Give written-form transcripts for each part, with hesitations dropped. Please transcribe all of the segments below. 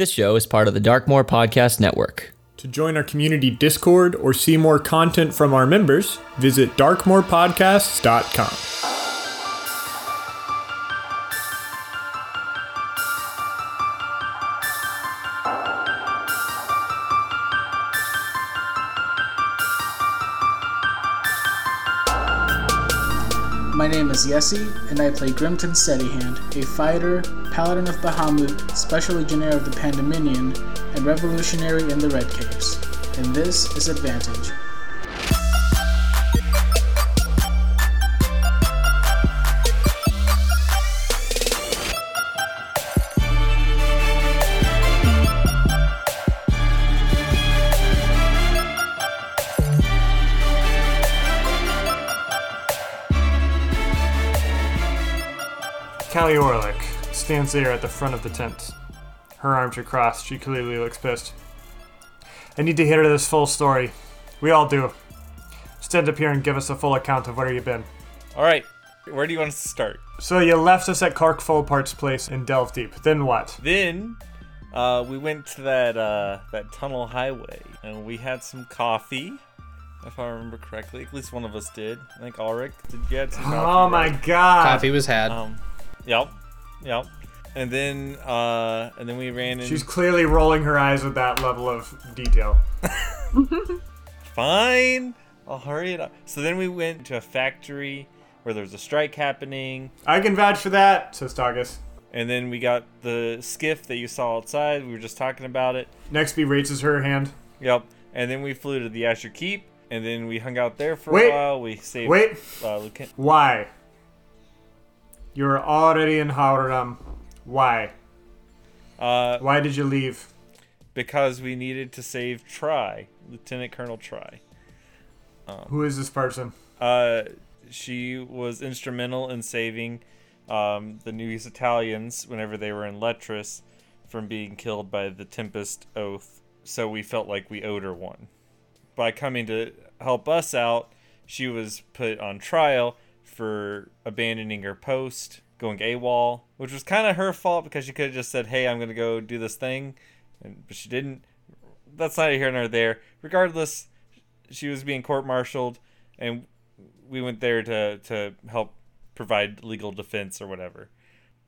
This show is part of the Darkmore Podcast Network. To join our community Discord or see more content from our members, visit darkmorepodcasts.com. My name is Yessi, and I play Grimton Steadyhand, a fighter, paladin of Bahamut, special legionnaire of the Pandominion, and revolutionary in the Red Capes. And this is Advantage. Callie Orlick stands there at the front of the tent. Her arms are crossed. She clearly looks pissed. I need to hear this full story. We all do. Stand up here and give us a full account of where you've been. All right. Where do you want us to start? So you left us at Cork Faux Parts Place in Delve Deep. Then what? Then we went to that tunnel highway, and we had some coffee. If I remember correctly, at least one of us did. I think Ulrich did get some coffee. Oh, my God. Coffee was had. Yep. And then we ran in. She's clearly rolling her eyes with that level of detail. Fine. I'll hurry it up. So then we went to a factory where there was a strike happening. I can vouch for that, says Tagus. And then we got the skiff that you saw outside. We were just talking about it. Nextby raises her hand. Yep. And then we flew to the Asher Keep. And then we hung out there for a while. We saved... Lucan. Why? You're already in Hauderam. Why? Why did you leave? Because we needed to save Try, Lieutenant Colonel Try. Who is this person? She was instrumental in saving the New East Italians whenever they were in Letras from being killed by the Tempest Oath. So we felt like we owed her one. By coming to help us out, she was put on trial for abandoning her post, going AWOL, which was kind of her fault because she could have just said, hey, I'm going to go do this thing, but she didn't. That's neither here nor there. Regardless, she was being court-martialed, and we went there to help provide legal defense or whatever.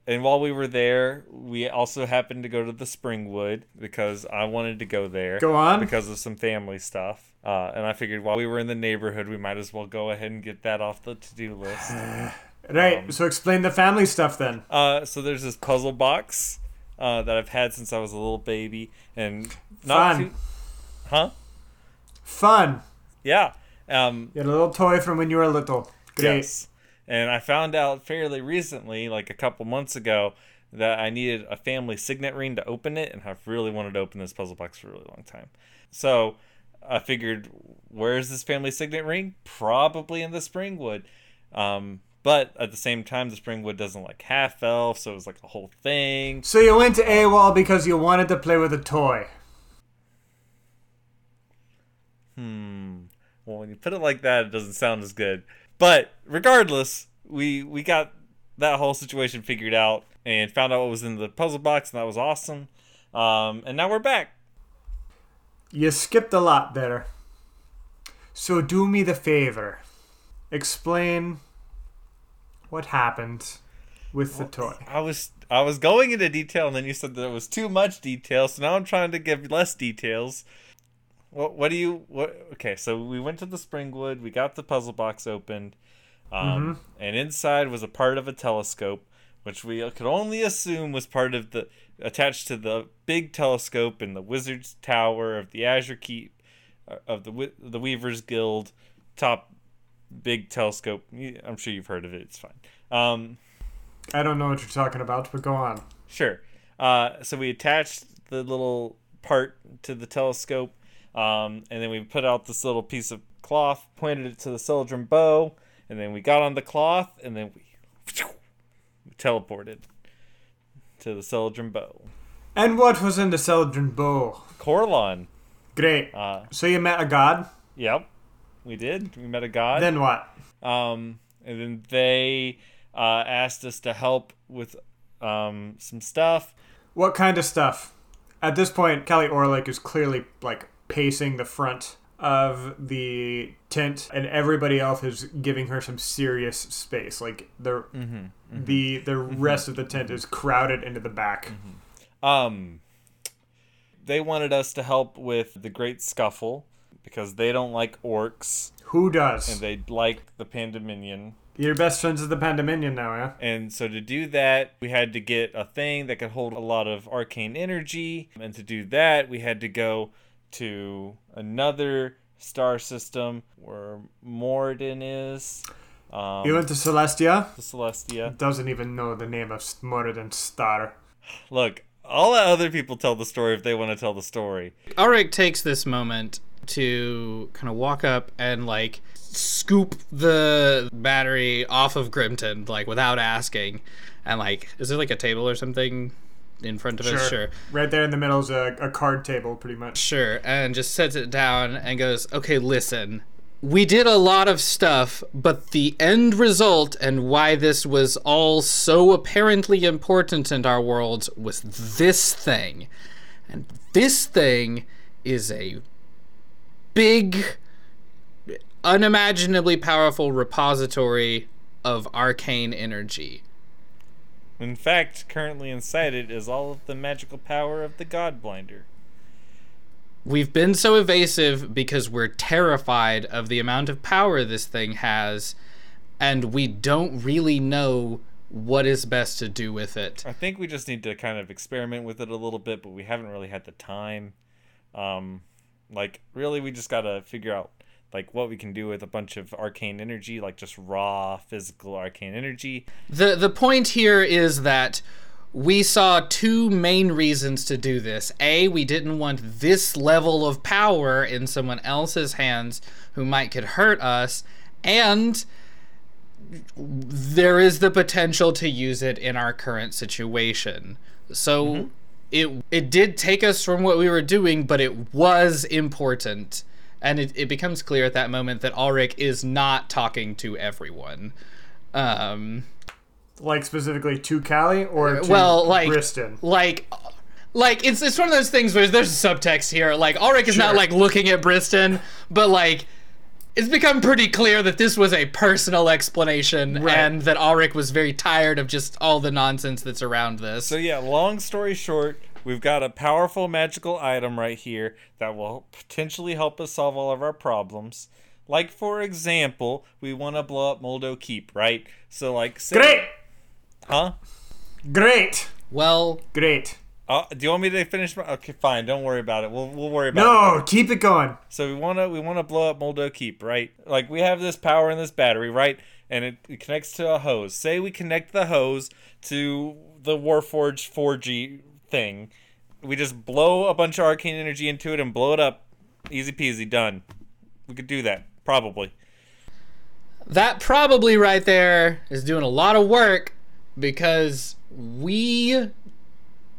And while we were there, we also happened to go to the Springwood because I wanted to go there. Go on. Because of some family stuff. And I figured while we were in the neighborhood, we might as well go ahead and get that off the to-do list. Right. So explain the family stuff then. So there's this puzzle box that I've had since I was a little baby. And not fun. Fun. Yeah. You had a little toy from when you were little. Great. Yes. And I found out fairly recently, like a couple months ago, that I needed a family signet ring to open it, and I've really wanted to open this puzzle box for a really long time. So I figured, where is this family signet ring? Probably in the Springwood. But at the same time, the Springwood doesn't like half-elf, so it was like a whole thing. So you went to AWOL because you wanted to play with a toy. Well, when you put it like that, it doesn't sound as good. But regardless, we got that whole situation figured out and found out what was in the puzzle box, and that was awesome. And now we're back. You skipped a lot there. So do me the favor. Explain what happened with the toy. I was going into detail, and then you said that it was too much detail, so now I'm trying to give less details. Okay, so we went to the Springwood. We got the puzzle box opened. And inside was a part of a telescope, which we could only assume was part of attached to the big telescope in the Wizard's Tower of the Azure Keep, of the Weaver's Guild, top big telescope. I'm sure you've heard of it. It's fine. I don't know what you're talking about, but go on. Sure. So we attached the little part to the telescope. And then we put out this little piece of cloth, pointed it to the celdrum bow, and then we got on the cloth, and then we teleported to the celdrum bow. And what was in the celdrum bow? Korlon. Great. So you met a god? Yep, we did. We met a god. Then what? And then they asked us to help with some stuff. What kind of stuff? At this point, Callie Orlick is clearly, like, pacing the front of the tent, and everybody else is giving her some serious space. Like, the rest of the tent is crowded into the back. They wanted us to help with the Great Scuffle, because they don't like orcs. Who does? And they like the Pandominion. Your best friends is the Pandominion now, yeah? And so to do that, we had to get a thing that could hold a lot of arcane energy. And to do that, we had to go to another star system where Morden is. You went to Celestia? To Celestia. Doesn't even know the name of Morden's star. Look, I'll let other people tell the story if they want to tell the story. Ulrich takes this moment to kind of walk up and, like, scoop the battery off of Grimton, like, without asking. And, like, is there, like, a table or something in front of us? Sure. Right there in the middle is a card table, pretty much. Sure. And just sets it down and goes, okay, listen, we did a lot of stuff, but the end result and why this was all so apparently important in our world was this thing. And this thing is a big, unimaginably powerful repository of arcane energy. In fact, currently inside it is all of the magical power of the God Blinder. We've been so evasive because we're terrified of the amount of power this thing has, and we don't really know what is best to do with it. I think we just need to kind of experiment with it a little bit, but we haven't really had the time. Like, really, we just gotta figure out, like, what we can do with a bunch of arcane energy, like just raw physical arcane energy. The point here is that we saw two main reasons to do this. A, we didn't want this level of power in someone else's hands who might could hurt us, and there is the potential to use it in our current situation. So it did take us from what we were doing, but it was important. And it becomes clear at that moment that Ulrich is not talking to everyone. Like, specifically to Callie or to Kristen? Like it's one of those things where there's subtext here. Like, Ulrich is not, like, looking at Briston, but, like, it's become pretty clear that this was a personal explanation, right, and that Ulrich was very tired of just all the nonsense that's around this. So, yeah, long story short, we've got a powerful magical item right here that will potentially help us solve all of our problems. Like, for example, we want to blow up Maldo Keep, right? So, like... Great! Huh? Great. Well. Great. Do you want me to finish? Okay, fine. Don't worry about it. We'll worry about it. No, keep it going. So we want to blow up Maldo Keep, right? Like, we have this power in this battery, right? And it connects to a hose. Say we connect the hose to the Warforged 4G thing. We just blow a bunch of arcane energy into it and blow it up. Easy peasy, done. We could do that, probably. That probably right there is doing a lot of work, because we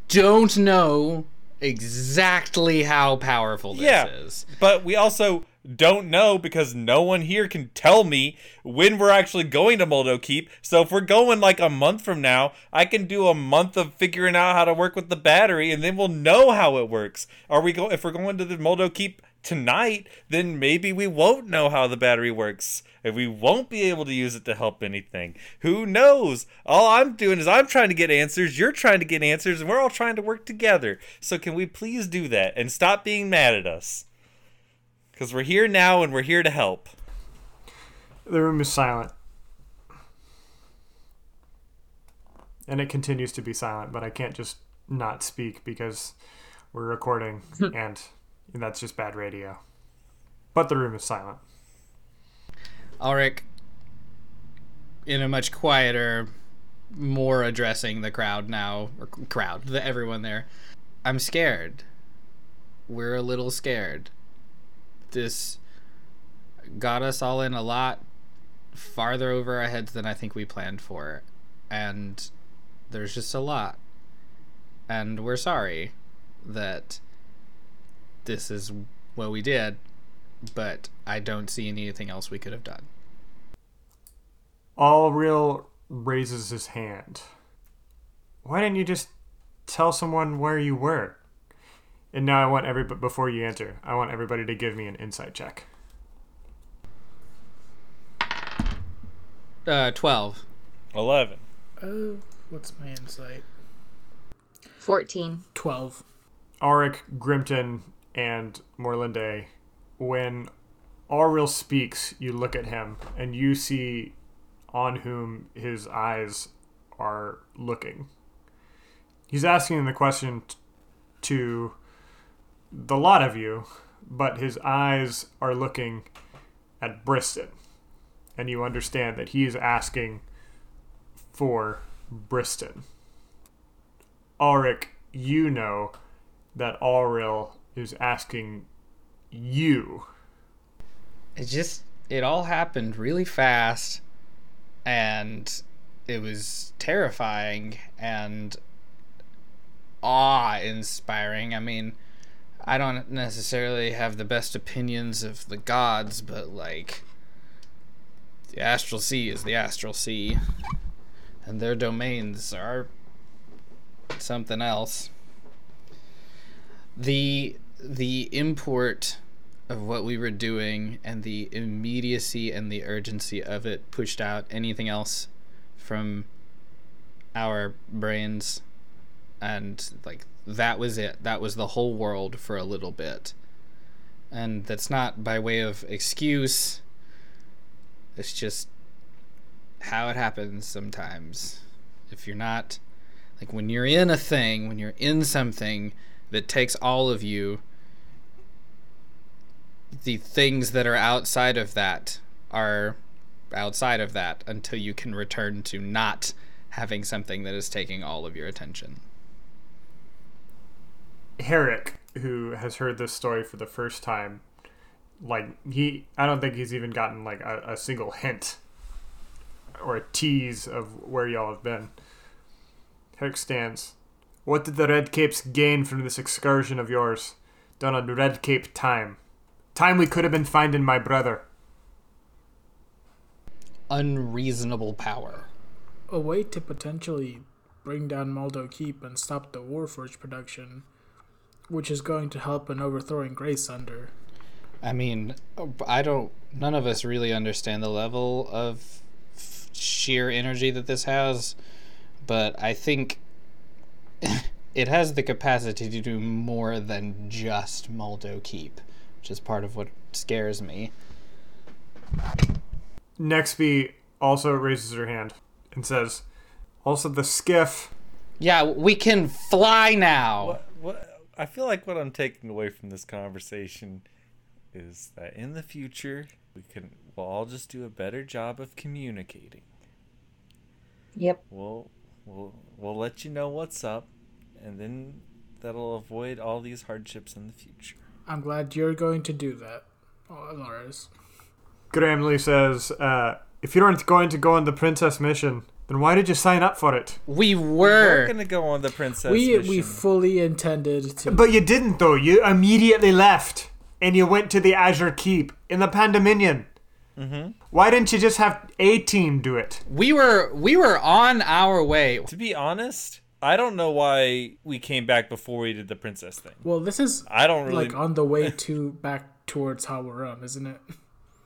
don't know exactly how powerful this is. But we also don't know, because no one here can tell me when we're actually going to Maldo Keep. So if we're going, like, a month from now, I can do a month of figuring out how to work with the battery, and then we'll know how it works. If we're going to the Maldo Keep tonight, then maybe we won't know how the battery works, and we won't be able to use it to help anything. Who knows? All I'm doing is I'm trying to get answers, you're trying to get answers, and we're all trying to work together. So can we please do that and stop being mad at us? Because we're here now and we're here to help. The room is silent. And it continues to be silent, but I can't just not speak because we're recording and that's just bad radio. But the room is silent. Ulrich, in a much quieter, more addressing the crowd now, or everyone there. I'm scared. We're a little scared. This got us all in a lot farther over our heads than I think we planned for. And there's just a lot. And we're sorry that this is what we did, but I don't see anything else we could have done. Allreal raises his hand. Why didn't you just tell someone where you were? And now I want everybody, before you answer, I want everybody to give me an insight check. 12. 11. Oh, what's my insight? 14. 12. Auric, Grimton, and Morlinde, when Auril speaks, you look at him, and you see on whom his eyes are looking. He's asking the question to the lot of you, but his eyes are looking at Briston. And you understand that he is asking for Briston. Auric, you know that Auril is asking you. It all happened really fast, and it was terrifying and awe-inspiring. I mean, I don't necessarily have the best opinions of the gods, but, like, the astral sea is the astral sea, and their domains are something else. The import of what we were doing and the immediacy and the urgency of it pushed out anything else from our brains, and like that was it. That was the whole world for a little bit. And that's not by way of excuse. It's just how it happens sometimes. If you're not, like, when you're in a thing, when you're in something that takes all of you, the things that are outside of that are outside of that until you can return to not having something that is taking all of your attention. Herrick, who has heard this story for the first time, like, I don't think he's even gotten, like, a single hint or a tease of where y'all have been. Herrick stands. What did the Red Capes gain from this excursion of yours, done on Red Cape time? Time we could have been finding my brother. Unreasonable power. A way to potentially bring down Maldo Keep and stop the Warforged production, which is going to help in overthrowing Grey Sunder. I mean, none of us really understand the level of sheer energy that this has, but I think it has the capacity to do more than just Maldo Keep, which is part of what scares me. Nextby also raises her hand and says, also the skiff. Yeah, we can fly now. What, I feel like what I'm taking away from this conversation is that in the future, we'll all just do a better job of communicating. Yep. We'll let you know what's up, and then that'll avoid all these hardships in the future. I'm glad you're going to do that, Lars. Gramley says, if you aren't going to go on the princess mission, then why did you sign up for it? We were going to go on the princess mission. We fully intended to. But you didn't, though. You immediately left. And you went to the Azure Keep in the Pandominion. Mm-hmm. Why didn't you just have A-Team do it? We were on our way. To be honest, I don't know why we came back before we did the princess thing. Well, this is like on the way to back towards Hauderam, isn't it?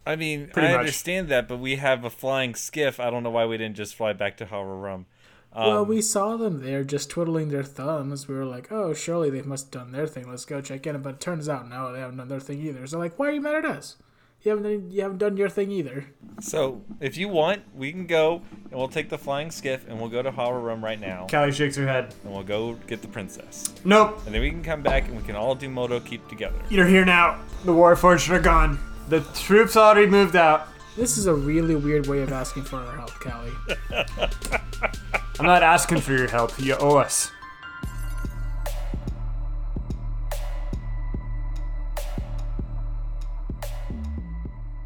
I mean, I understand that, but we have a flying skiff. I don't know why we didn't just fly back to Hauderam. Well, we saw them there just twiddling their thumbs. We were like, oh, surely they must have done their thing. Let's go check in. But it turns out, no, they haven't done their thing either. So, like, why are you mad at us? You haven't done your thing either. So, if you want, we can go, and we'll take the flying skiff, and we'll go to Hauderam right now. Callie shakes her head. And we'll go get the princess. Nope. And then we can come back, and we can all do Maldo Keep together. You're here now. The Warforged are gone. The troops already moved out. This is a really weird way of asking for our help, Callie. I'm not asking for your help. You owe us.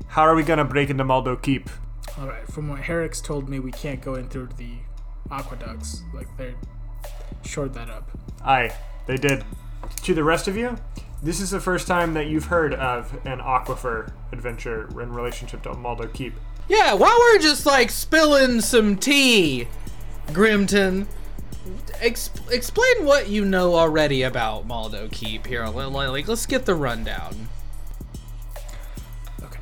How are we going to break into Maldo Keep? All right. From what Herrick's told me, we can't go in through the aqueducts. Like, they shored that up. Aye, they did. To the rest of you, this is the first time that you've heard of an aquifer adventure in relationship to Maldo Keep. Yeah, while we're just, like, spilling some tea, Grimton, explain what you know already about Maldo Keep here. Like, let's get the rundown. Okay.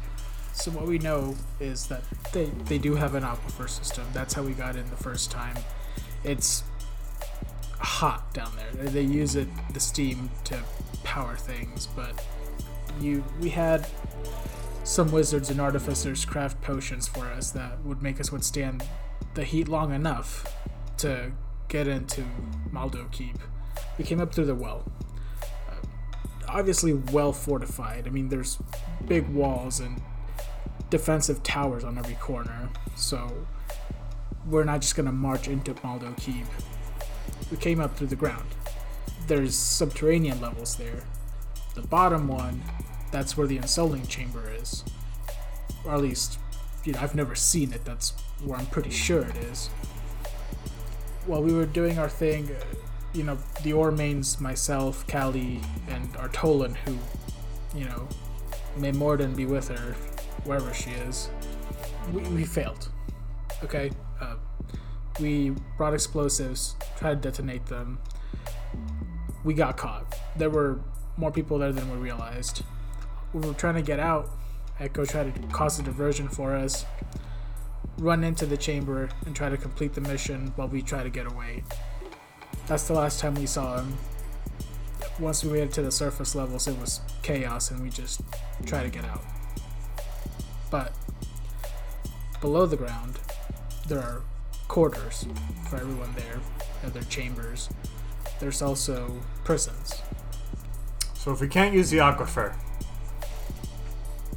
So what we know is that they do have an aquifer system. That's how we got in the first time. It's hot down there. They use it, the steam, to power things, but we had some wizards and artificers craft potions for us that would make us withstand the heat long enough to get into Maldo Keep. We came up through the well. Obviously well fortified. I mean, there's big walls and defensive towers on every corner, so we're not just going to march into Maldo Keep. We came up through the ground. There's subterranean levels there. The bottom one, that's where the Ensolling Chamber is. Or at least, you know, I've never seen it. That's where I'm pretty sure it is. While we were doing our thing, you know, the Ormains, myself, Kali, and Artolan, who, you know, may Morden be with her, wherever she is, we failed. Okay? We brought explosives, tried to detonate them. We got caught. There were more people there than we realized. We were trying to get out. Echo tried to cause a diversion for us, run into the chamber, and try to complete the mission while we try to get away. That's the last time we saw him. Once we made it to the surface levels, it was chaos, and we just tried to get out. But below the ground, there are quarters for everyone there, other chambers. There's also prisons. So if we can't use the aquifer,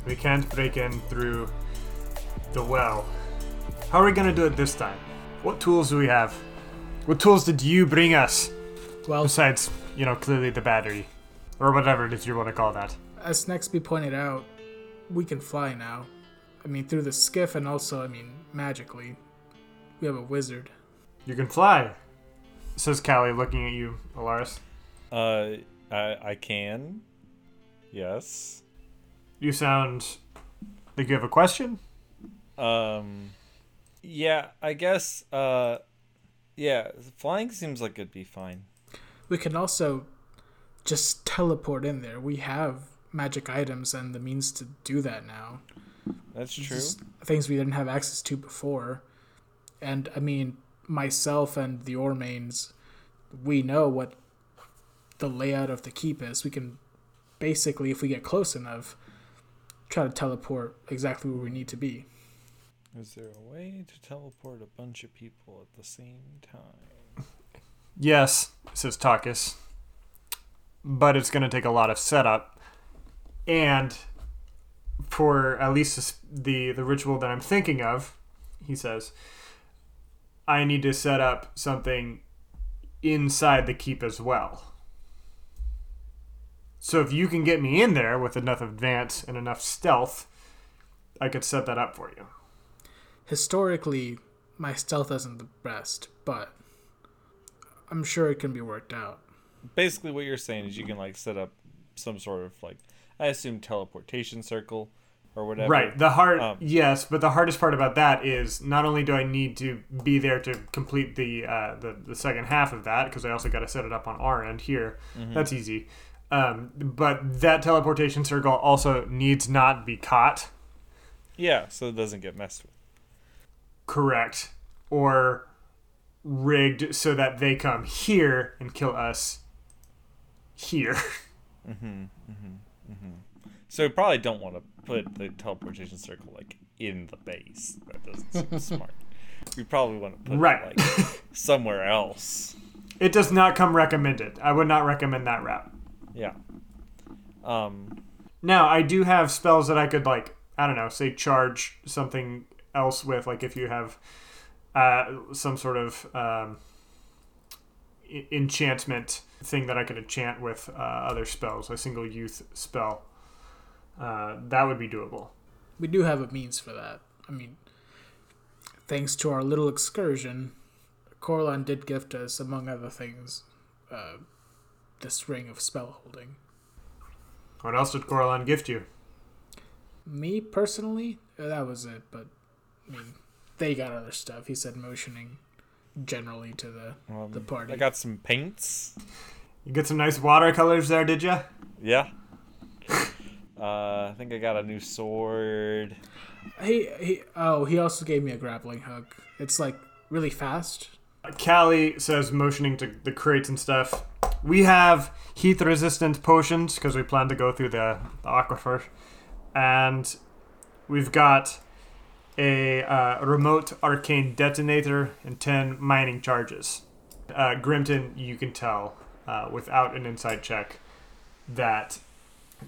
we can't break in through the well. How are we going to do it this time? What tools do we have? What tools did you bring us? Well, besides, you know, clearly the battery. Or whatever it is you want to call that. As Snexby pointed out, we can fly now. I mean, through the skiff, and also, I mean, magically. We have a wizard. You can fly, says Callie, looking at you, Alaris. I can. Yes. You sound like you have a question? Yeah, I guess, flying seems like it'd be fine. We can also just teleport in there. We have magic items and the means to do that now. That's true. Just things we didn't have access to before. And, I mean, myself and the Ormains, we know what the layout of the keep is. We can basically, if we get close enough, try to teleport exactly where we need to be. Is there a way to teleport a bunch of people at the same time? Yes, says Takis. But it's going to take a lot of setup. And for at least the ritual that I'm thinking of, he says, I need to set up something inside the keep as well. So if you can get me in there with enough advance and enough stealth, I could set that up for you. Historically, my stealth isn't the best, but I'm sure it can be worked out. Basically what you're saying is you can like set up some sort of like, I assume, teleportation circle or whatever. Right. Yes, but the hardest part about that is not only do I need to be there to complete the second half of that, because I also got to set it up on our end here. Mm-hmm. That's easy. But that teleportation circle also needs not be caught. Yeah, so it doesn't get messed with. Correct. Or rigged so that they come here and kill us here. So we probably don't want to put the teleportation circle like in the base. That doesn't seem smart. We probably want to put it like somewhere else. It does not come recommended. I would not recommend that route. Yeah. Now I do have spells that I could like, I don't know, say charge something else with, like if you have some sort of enchantment thing that I could enchant with other spells, a single youth spell. That would be doable. We do have a means for that. I mean, thanks to our little excursion, Korlon did gift us, among other things, this ring of spell holding. What else did Korlon gift you? Me, personally? That was it, but I mean, they got other stuff. He said motioning. generally to the party. I got some paints. You get some nice watercolors there, did you? Yeah. I think I got a new sword. He also gave me a grappling hook. It's like really fast. Callie says, motioning to the crates and stuff, we have heat-resistant potions, because we plan to go through the aquifer. And we've got a remote arcane detonator and 10 mining charges. Grimton, you can tell, without an inside check, that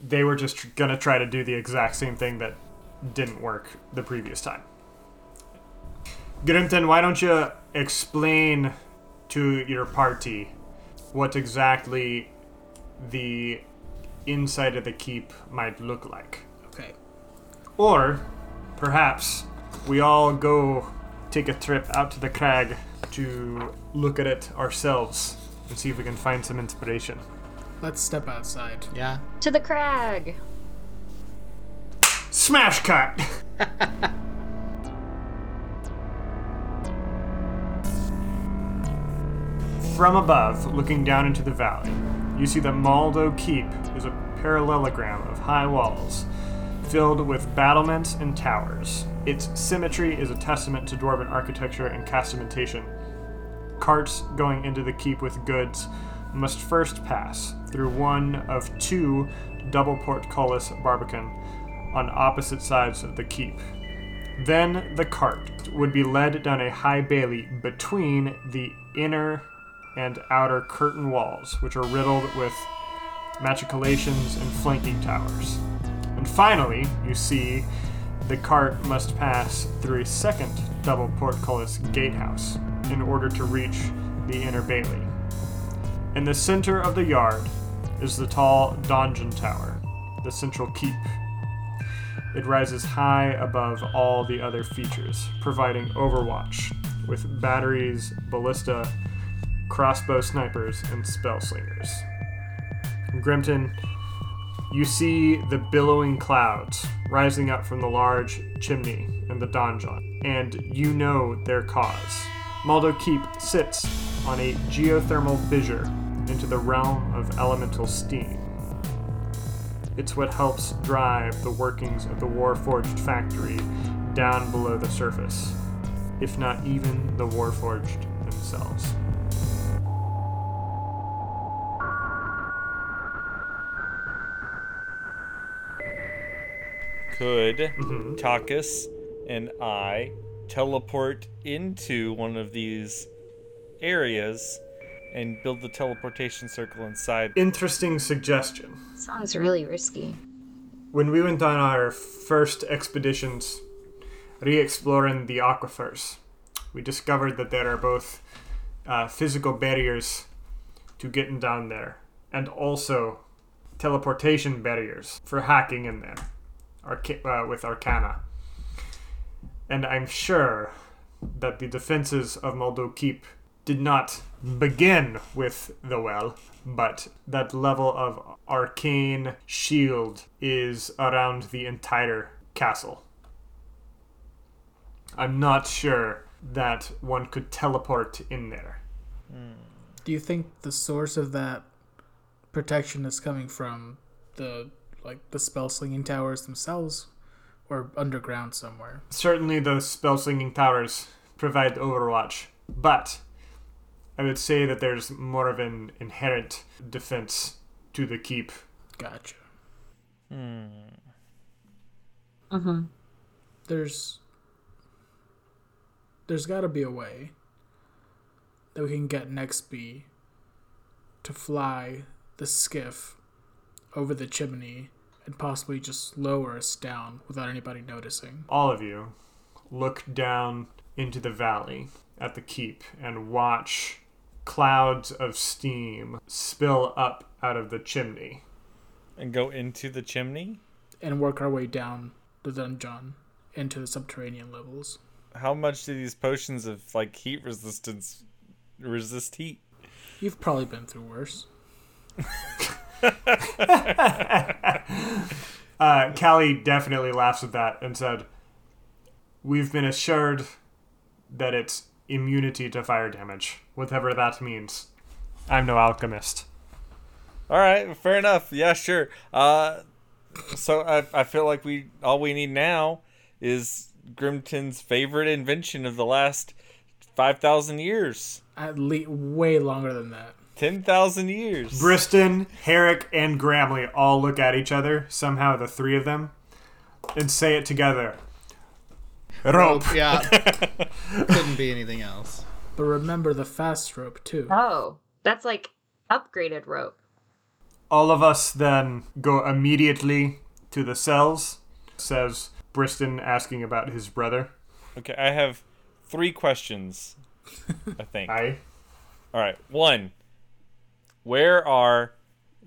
they were just going to try to do the exact same thing that didn't work the previous time. Grimton, why don't you explain to your party what exactly the inside of the keep might look like. Okay. Or perhaps we all go take a trip out to the crag to look at it ourselves and see if we can find some inspiration. Let's step outside. Yeah. To the crag! Smash cut! From above, looking down into the valley, you see that Maldo Keep is a parallelogram of high walls, filled with battlements and towers. Its symmetry is a testament to dwarven architecture and castementation. Carts going into the keep with goods must first pass through one of two double portcullis barbican on opposite sides of the keep. Then the cart would be led down a high bailey between the inner and outer curtain walls, which are riddled with machicolations and flanking towers. And finally, you see the cart must pass through a second double portcullis gatehouse in order to reach the inner bailey. In the center of the yard is the tall donjon tower, the central keep. It rises high above all the other features, providing overwatch with batteries, ballista, crossbow snipers, and spell slingers. Grimton, you see the billowing clouds rising up from the large chimney in the donjon, and you know their cause. Maldo Keep sits on a geothermal fissure into the realm of elemental steam. It's what helps drive the workings of the Warforged factory down below the surface, if not even the Warforged themselves. Could Takas and I teleport into one of these areas and build the teleportation circle inside? Interesting suggestion. Sounds really risky. When we went on our first expeditions re-exploring the aquifers, we discovered that there are both physical barriers to getting down there and also teleportation barriers for hacking in there. With Arcana. And I'm sure that the defenses of Maldo Keep did not begin with the well, but that level of arcane shield is around the entire castle. I'm not sure that one could teleport in there. Do you think the source of that protection is coming from the spell-slinging towers themselves, or underground somewhere? Certainly the spell-slinging towers provide overwatch, but I would say that there's more of an inherent defense to the keep. Gotcha. There's gotta be a way that we can get Nextby to fly the skiff over the chimney and possibly just lower us down without anybody noticing. All of you look down into the valley at the keep and watch clouds of steam spill up out of the chimney. And go into the chimney? And work our way down the dungeon into the subterranean levels. How much do these potions of heat resistance resist heat? You've probably been through worse. Callie definitely laughs at that and said, we've been assured that it's immunity to fire damage, whatever that means. I'm no alchemist. All right, fair enough. Yeah, sure. So I feel like all we need now is Grimton's favorite invention of the last 5,000 years. At least way longer than that. 10,000 years. Briston, Herrick, and Gramley all look at each other, somehow the three of them, and say it together. Rope. Well, yeah. Couldn't be anything else. But remember the fast rope, too. Oh, that's like upgraded rope. All of us then go immediately to the cells, says Briston, asking about his brother. Okay, I have 3 questions, I think. Aye. All right, 1. Where are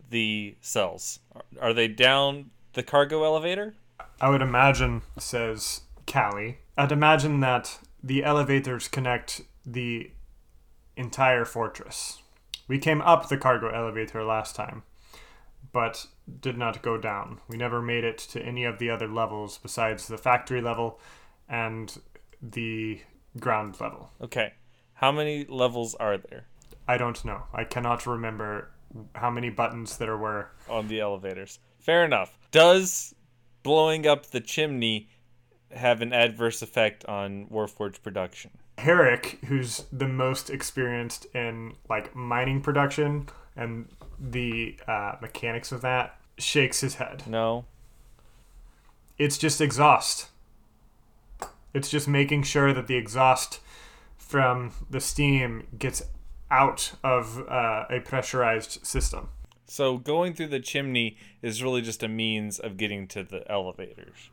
the cells? Are they down the cargo elevator? I would imagine, says Callie, I'd imagine that the elevators connect the entire fortress. We came up the cargo elevator last time, but did not go down. We never made it to any of the other levels besides the factory level and the ground level. Okay. How many levels are there? I don't know. I cannot remember how many buttons there were on the elevators. Fair enough. Does blowing up the chimney have an adverse effect on Warforged production? Herrick, who's the most experienced in mining production and the mechanics of that, shakes his head. No. It's just exhaust. It's just making sure that the exhaust from the steam gets out of a pressurized system. So going through the chimney is really just a means of getting to the elevators.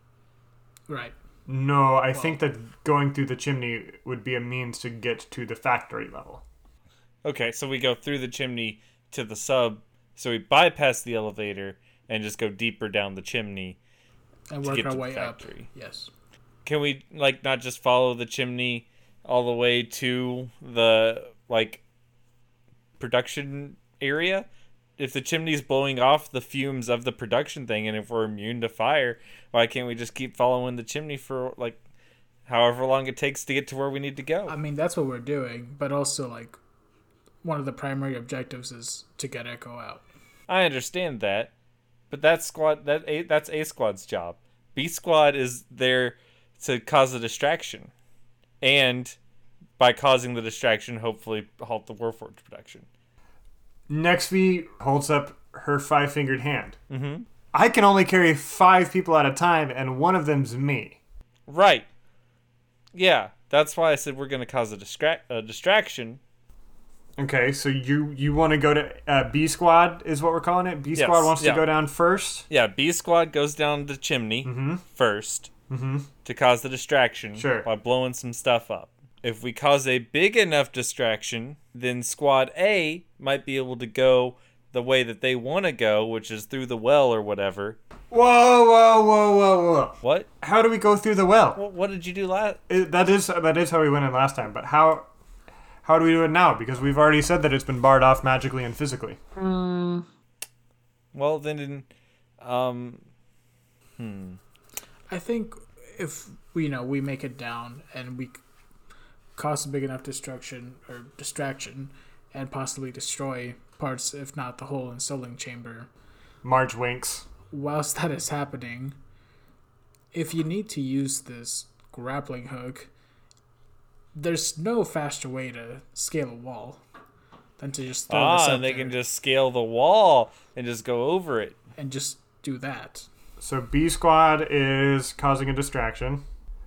Right. No, I think that going through the chimney would be a means to get to the factory level. Okay, so we go through the chimney to the sub, so we bypass the elevator and just go deeper down the chimney and work our way up. Yes. Can we not just follow the chimney all the way to the production area? If the chimney's blowing off the fumes of the production thing, and if we're immune to fire, why can't we just keep following the chimney for however long it takes to get to where we need to go? I mean, that's what we're doing, but also one of the primary objectives is to get Echo out. I understand that, but that's A Squad's job. B Squad is there to cause a distraction, and by causing the distraction, hopefully halt the Warforged production. Next V holds up her 5-fingered hand. Mm-hmm. I can only carry 5 people at a time, and one of them's me. Right. Yeah, that's why I said we're going to cause a distraction. Okay, so you want to go to B Squad is what we're calling it? B Squad wants to go down first? Yeah, B Squad goes down the chimney first to cause the distraction by blowing some stuff up. If we cause a big enough distraction, then Squad A might be able to go the way that they want to go, which is through the well or whatever. Whoa, whoa, whoa, whoa, whoa. What? How do we go through the well? Well, what did you do last? That is how we went in last time, but how do we do it now? Because we've already said that it's been barred off magically and physically. Well, then... I think if, we make it down and we cause a big enough distraction and possibly destroy parts, if not the whole Ensolling Chamber. Marge winks. Whilst that is happening, if you need to use this grappling hook, there's no faster way to scale a wall than to just throw this up and they can just scale the wall and just go over it. And just do that. So B Squad is causing a distraction.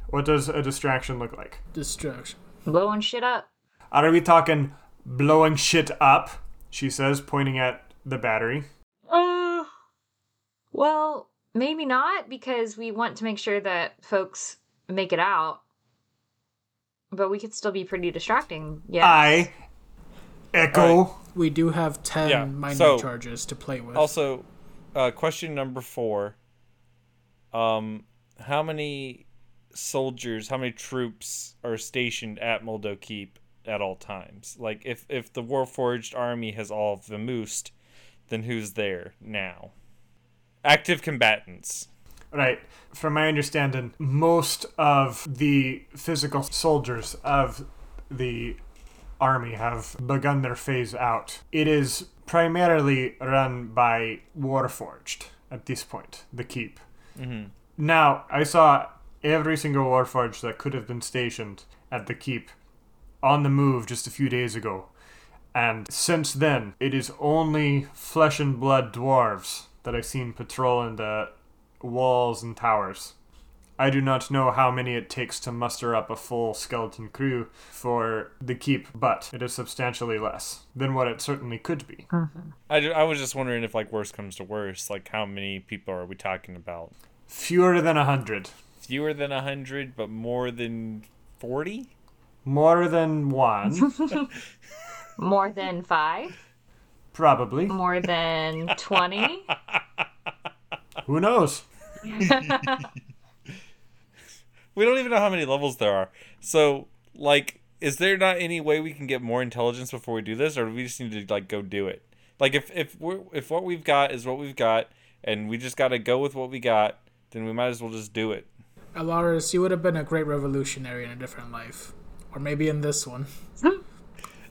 What does a distraction look like? Distraction. Blowing shit up. Are we talking blowing shit up? She says, pointing at the battery. Well, maybe not, because we want to make sure that folks make it out. But we could still be pretty distracting. Yes. I Echo. Right. We do have 10 mining charges to play with. Also, question number 4. How many soldiers, how many troops are stationed at Maldo Keep at all times? If the Warforged army has all vamoosed, then who's there now? Active combatants. Right. From my understanding, most of the physical soldiers of the army have begun their phase out. It is primarily run by Warforged at this point, the Keep. Mm-hmm. Now, I saw every single Warforged that could have been stationed at the Keep on the move just a few days ago. And since then, it is only flesh and blood dwarves that I've seen patrolling the walls and towers. I do not know how many it takes to muster up a full skeleton crew for the Keep, but it is substantially less than what it certainly could be. Mm-hmm. I was just wondering if, like, worse comes to worse, like, how many people are we talking about? Fewer than 100. Fewer than 100, but more than 40? More than one. More than 5? Probably. More than 20? Who knows? We don't even know how many levels there are. So, like, is there not any way we can get more intelligence before we do this, or do we just need to, like, go do it? Like, if what we've got is what we've got, and we just got to go with what we got, then we might as well just do it. Alaris, you would have been a great revolutionary in a different life, or maybe in this one.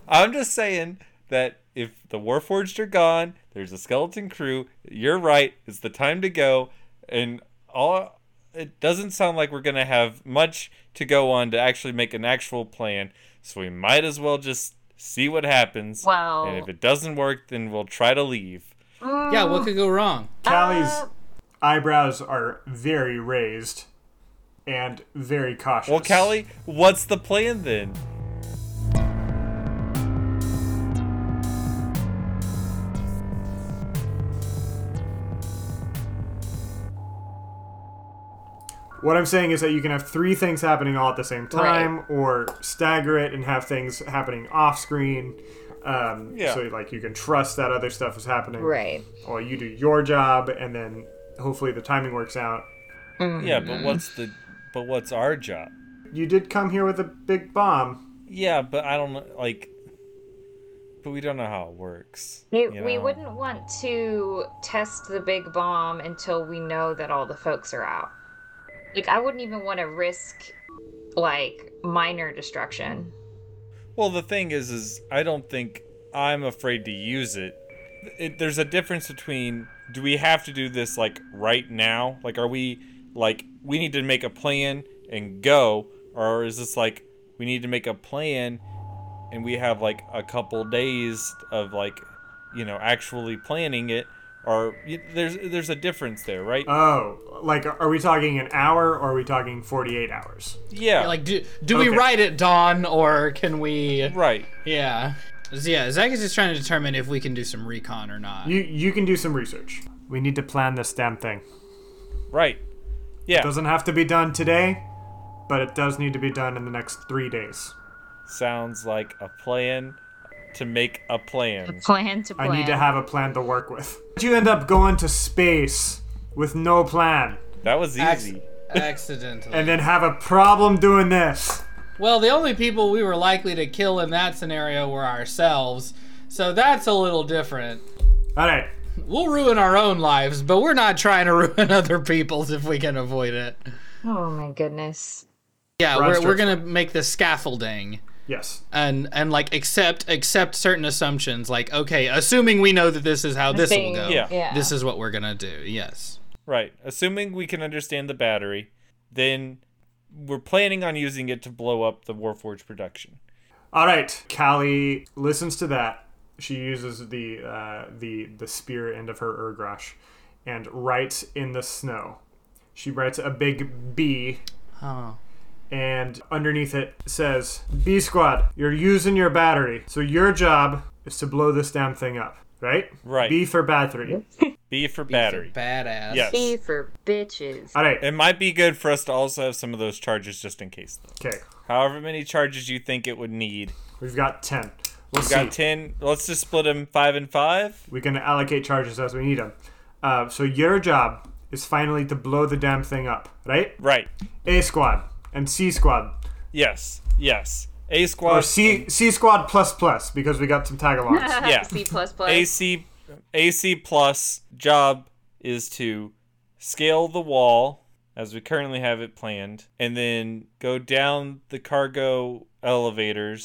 I'm just saying that if the Warforged are gone, there's a skeleton crew, you're right, it's the time to go, and all it doesn't sound like we're going to have much to go on to actually make an actual plan, so we might as well just see what happens, well, and if it doesn't work, then we'll try to leave. Yeah, what could go wrong? Callie's eyebrows are very raised and very cautious. Well, Callie, what's the plan then? What I'm saying is that you can have three things happening all at the same time, right, or stagger it and have things happening off screen. So, like, you can trust that other stuff is happening. Right. Or you do your job, and then hopefully the timing works out. Mm-hmm. Yeah, but what's our job? You did come here with a big bomb. Yeah, but I don't know, like, but we don't know how it works. We wouldn't want to test the big bomb until we know that all the folks are out. Like, I wouldn't even want to risk, like, minor destruction. Well, the thing is I don't think I'm afraid to use it. There's a difference between, do we have to do this, like, right now? Like, are we, like, we need to make a plan and go? Or is this, like, we need to make a plan and we have, like, a couple days of, like, you know, actually planning it? Or there's a difference there, right? Oh, like, are we talking an hour or are we talking 48 hours? Yeah, like, do we ride at dawn or can we... Right. Yeah, Zach is just trying to determine if we can do some recon or not. You can do some research. We need to plan this damn thing. Right, yeah. It doesn't have to be done today, but it does need to be done in the next 3 days. Sounds like a plan to make a plan. A plan to plan. I need to have a plan to work with. You end up going to space with no plan. That was easy. Accidentally. And then have a problem doing this. Well, the only people we were likely to kill in that scenario were ourselves, so that's a little different. All right. We'll ruin our own lives, but we're not trying to ruin other people's if we can avoid it. Oh, my goodness. Yeah, we're going to make the scaffolding. Yes. And like, accept certain assumptions. Like, okay, assuming we know that this is how this will go, yeah. This is what we're going to do. Yes. Right. Assuming we can understand the battery, then we're planning on using it to blow up the Warforged production. All right. Callie listens to that. She uses the spear end of her Urgrosh and writes in the snow. She writes a big B. Oh. And underneath it says, B Squad, you're using your battery. So your job is to blow this damn thing up, right? Right. B for battery. B for battery. B for badass. Yes. B for bitches. All right. It might be good for us to also have some of those charges just in case, though. Okay. However many charges you think it would need. We've got 10. We've got 10. Let's just split them 5 and 5. We can allocate charges as we need them. So your job is finally to blow the damn thing up, right? Right. A Squad. And C Squad. Yes. A Squad. Or C Squad plus, because we got some tagalongs. Yeah. C plus. AC plus job is to scale the wall, as we currently have it planned, and then go down the cargo elevators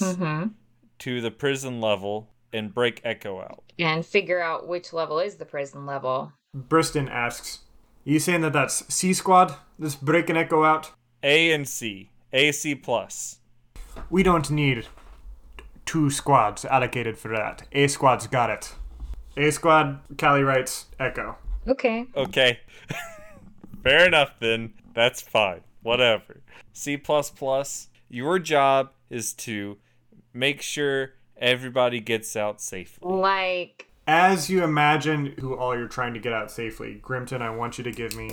to the prison level and break Echo out. And figure out which level is the prison level. Briston asks, are you saying that that's C Squad? This breaking Echo out? A and C. A, C+. We don't need two squads allocated for that. A Squad's got it. A Squad, Callie writes, Echo. Okay. Fair enough, then. That's fine. Whatever. C++, your job is to make sure everybody gets out safely. Like, as you imagine who all you're trying to get out safely, Grimton, I want you to give me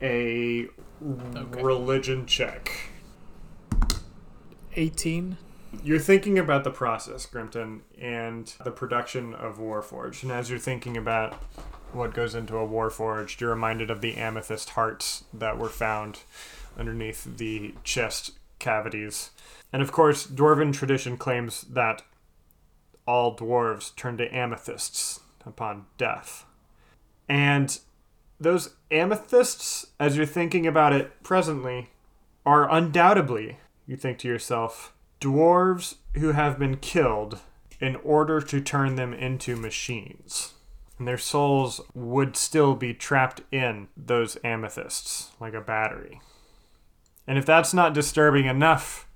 a religion check. 18. You're thinking about the process, Grimton, and the production of Warforged. And as you're thinking about what goes into a Warforged, you're reminded of the amethyst hearts that were found underneath the chest cavities. And of course, Dwarven tradition claims that all dwarves turn to amethysts upon death. And those amethysts, as you're thinking about it presently, are undoubtedly, you think to yourself, dwarves who have been killed in order to turn them into machines. And their souls would still be trapped in those amethysts, like a battery. And if that's not disturbing enough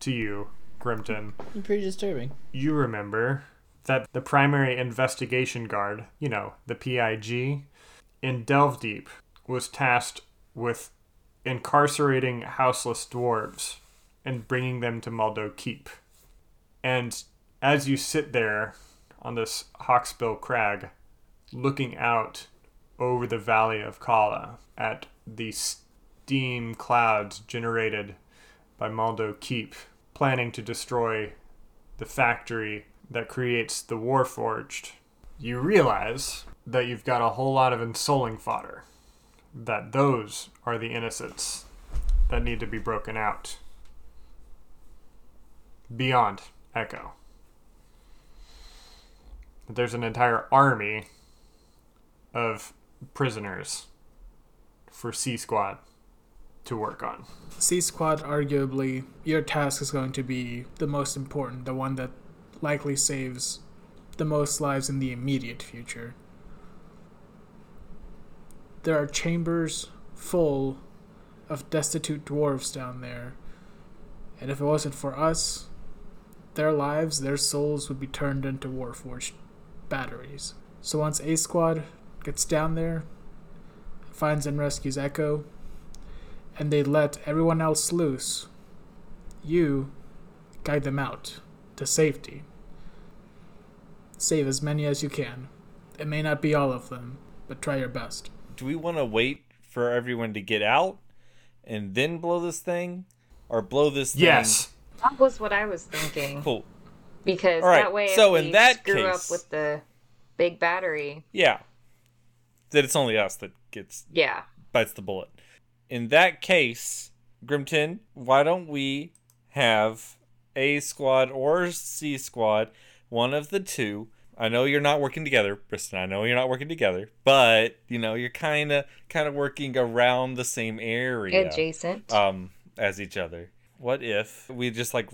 to you, Grimton, pretty disturbing. You remember that the primary investigation guard, you know, the PIG, in Delve Deep was tasked with incarcerating houseless dwarves and bringing them to Maldo Keep. And as you sit there on this Hawksbill Crag, looking out over the Valley of Kala at the steam clouds generated by Maldo Keep, planning to destroy the factory that creates the Warforged, you realize that you've got a whole lot of ensoling fodder, that those are the innocents that need to be broken out. Beyond Echo. There's an entire army of prisoners for C Squad to work on. C Squad, arguably, your task is going to be the most important, the one that likely saves the most lives in the immediate future. There are chambers full of destitute dwarves down there, and if it wasn't for us, their lives, their souls would be turned into Warforged batteries. So once A Squad gets down there, finds and rescues Echo, and they let everyone else loose, you guide them out to safety. Save as many as you can. It may not be all of them, but try your best. Do we want to wait for everyone to get out and then blow this thing? Or blow this thing? Yes. That was what I was thinking. Cool. Because right. That way so if in we that screw case, up with the big battery. Yeah. That it's only us that gets... Yeah. Bites the bullet. In that case, Grimton, why don't we have A Squad or C Squad, one of the two? I know you're not working together, Briston. I know you're not working together, but you know you're kind of working around the same area, adjacent, as each other. What if we just like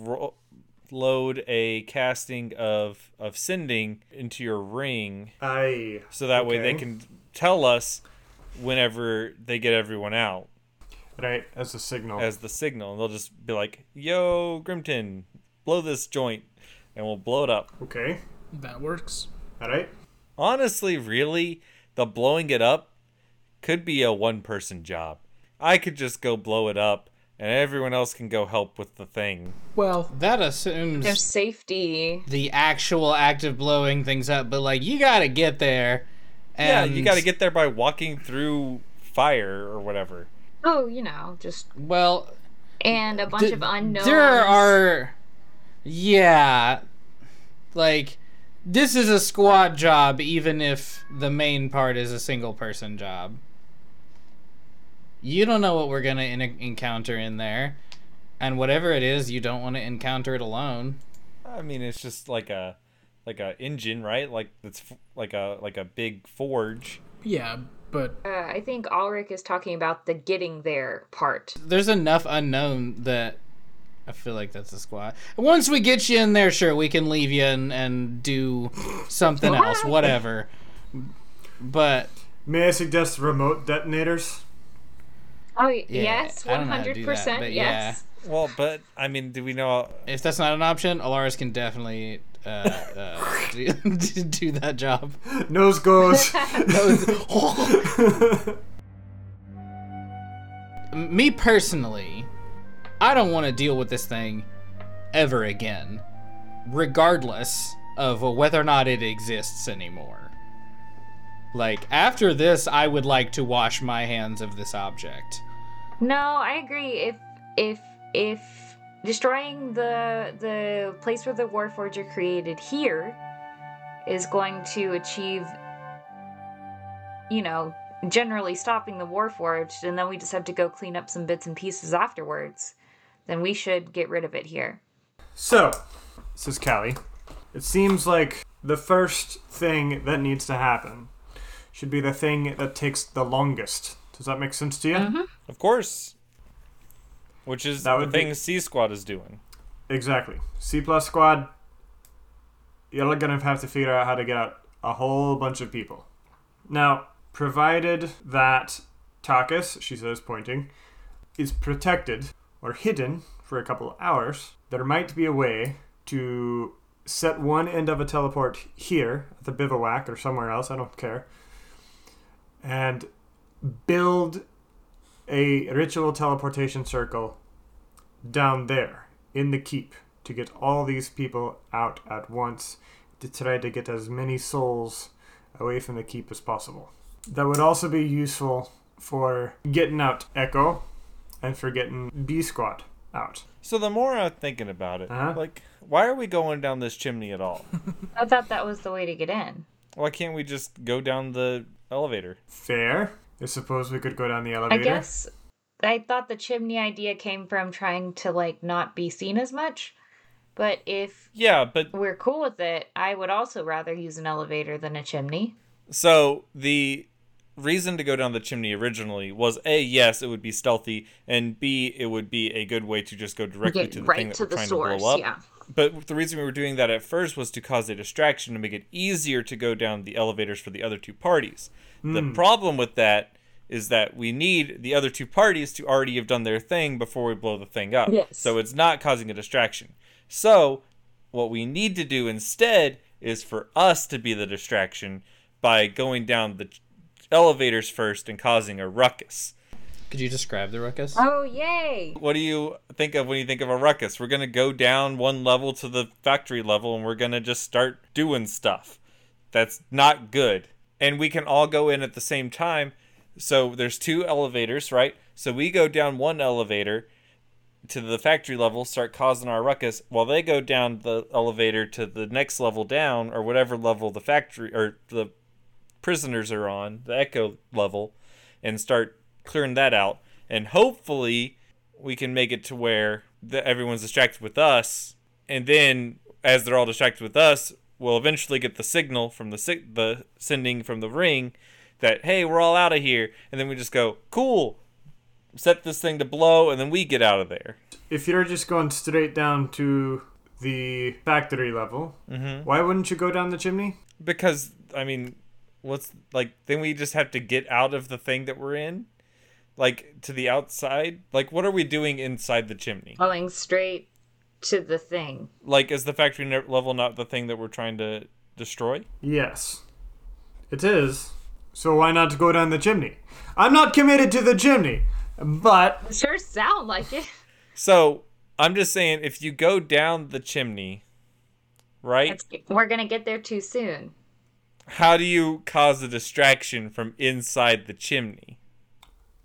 load a casting of sending into your ring, so that way they can tell us whenever they get everyone out. Right, as the signal. And they'll just be like, yo, Grimton, blow this joint, and we'll blow it up. Okay. That works. All right. Honestly, really, the blowing it up could be a one-person job. I could just go blow it up, and everyone else can go help with the thing. Well, that assumes... There's safety. The actual act of blowing things up, but, like, you gotta get there. And... Yeah, you gotta get there by walking through fire or whatever. Oh, you know, just... Well... And a bunch of unknowns. There are... Yeah. Like, this is a squad job, even if the main part is a single-person job. You don't know what we're going to encounter in there. And whatever it is, you don't want to encounter it alone. I mean, it's just like a engine, right? Like, it's like a big forge. Yeah, but... I think Ulrich is talking about the getting there part. There's enough unknown that I feel like that's a squad. Once we get you in there, sure, we can leave you and do something else, whatever. But may I suggest remote detonators? Oh yeah, yes, 100%. Yes. Yeah. Well, but I mean, do we know if that's not an option? Alaris can definitely do that job. Nose goes. Me personally, I don't want to deal with this thing ever again, regardless of whether or not it exists anymore. Like, after this, I would like to wash my hands of this object. No, I agree. If destroying the place where the Warforged created here is going to achieve, you know, generally stopping the Warforged, and then we just have to go clean up some bits and pieces afterwards, then we should get rid of it here. So, says Callie, it seems like the first thing that needs to happen should be the thing that takes the longest. Does that make sense to you? Mm-hmm. Of course. Which is the thing C Squad is doing. Exactly. C plus Squad, you're gonna have to figure out how to get out a whole bunch of people. Now, provided that Takis, she says, pointing, is protected or hidden for a couple of hours, there might be a way to set one end of a teleport here at the bivouac or somewhere else, I don't care, and build a ritual teleportation circle down there in the keep to get all these people out at once, to try to get as many souls away from the keep as possible. That would also be useful for getting out Echo and for getting B-Squad out. So the more I'm thinking about it, like, why are we going down this chimney at all? I thought that was the way to get in. Why can't we just go down the elevator? Fair. I suppose we could go down the elevator. I guess I thought the chimney idea came from trying to, like, not be seen as much. But if we're cool with it, I would also rather use an elevator than a chimney. So the reason to go down the chimney originally was A, yes, it would be stealthy, and B, it would be a good way to just go directly to the thing that we're trying to blow up. Yeah. But the reason we were doing that at first was to cause a distraction to make it easier to go down the elevators for the other two parties. The problem with that is that we need the other two parties to already have done their thing before we blow the thing up. Yes. So it's not causing a distraction. So what we need to do instead is for us to be the distraction by going down the elevators first and causing a ruckus. Could you describe the ruckus? Oh, yay! What do you think of when you think of a ruckus? We're going to go down one level to the factory level, and we're going to just start doing stuff. That's not good. And we can all go in at the same time. So there's two elevators, right? So we go down one elevator to the factory level, start causing our ruckus, while they go down the elevator to the next level down, or whatever level the factory or the prisoners are on, the Echo level, and start clearing that out, and hopefully we can make it to where everyone's distracted with us, and then as they're all distracted with us, we'll eventually get the signal from the sending from the ring that, hey, we're all out of here, and then we just go, cool, set this thing to blow, and then we get out of there. If you're just going straight down to the factory level, why wouldn't you go down the chimney? Because, I mean, what's, like, then we just have to get out of the thing that we're in, like, to the outside. Like, what are we doing inside the chimney? Going straight to the thing. Like, is the factory level not the thing that we're trying to destroy? Yes, it is. So why not go down the chimney? I'm not committed to the chimney, but it sure sound like it. So I'm just saying, if you go down the chimney, right? We're gonna get there too soon. How do you cause a distraction from inside the chimney?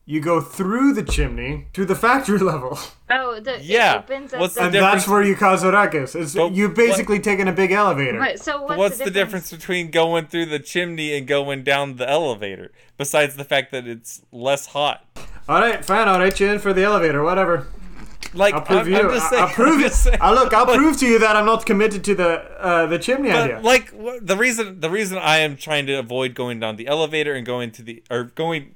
You go through the chimney to the factory level. Oh, it opens up. What's the difference? That's where you cause a ruckus. You've basically taken a big elevator. But, what's the difference between going through the chimney and going down the elevator? Besides the fact that it's less hot. All right, fine. I'll write you in for the elevator. Whatever. Like, I'll prove to you that I'm not committed to the chimney idea. Like, the reason I am trying to avoid going down the elevator and going to the or going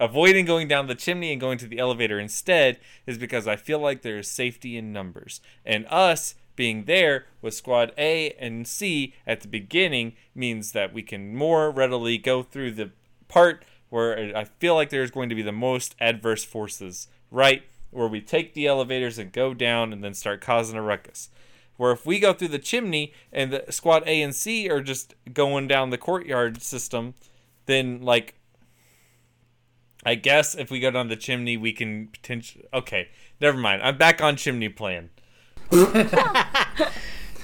Avoiding going down the chimney and going to the elevator instead is because I feel like there is safety in numbers. And us being there with Squad A and C at the beginning means that we can more readily go through the part where I feel like there's going to be the most adverse forces, right? Where we take the elevators and go down and then start causing a ruckus. Where if we go through the chimney and the Squad A and C are just going down the courtyard system, then, like, I guess if we go down the chimney, we can potentially... Okay, never mind. I'm back on chimney plan.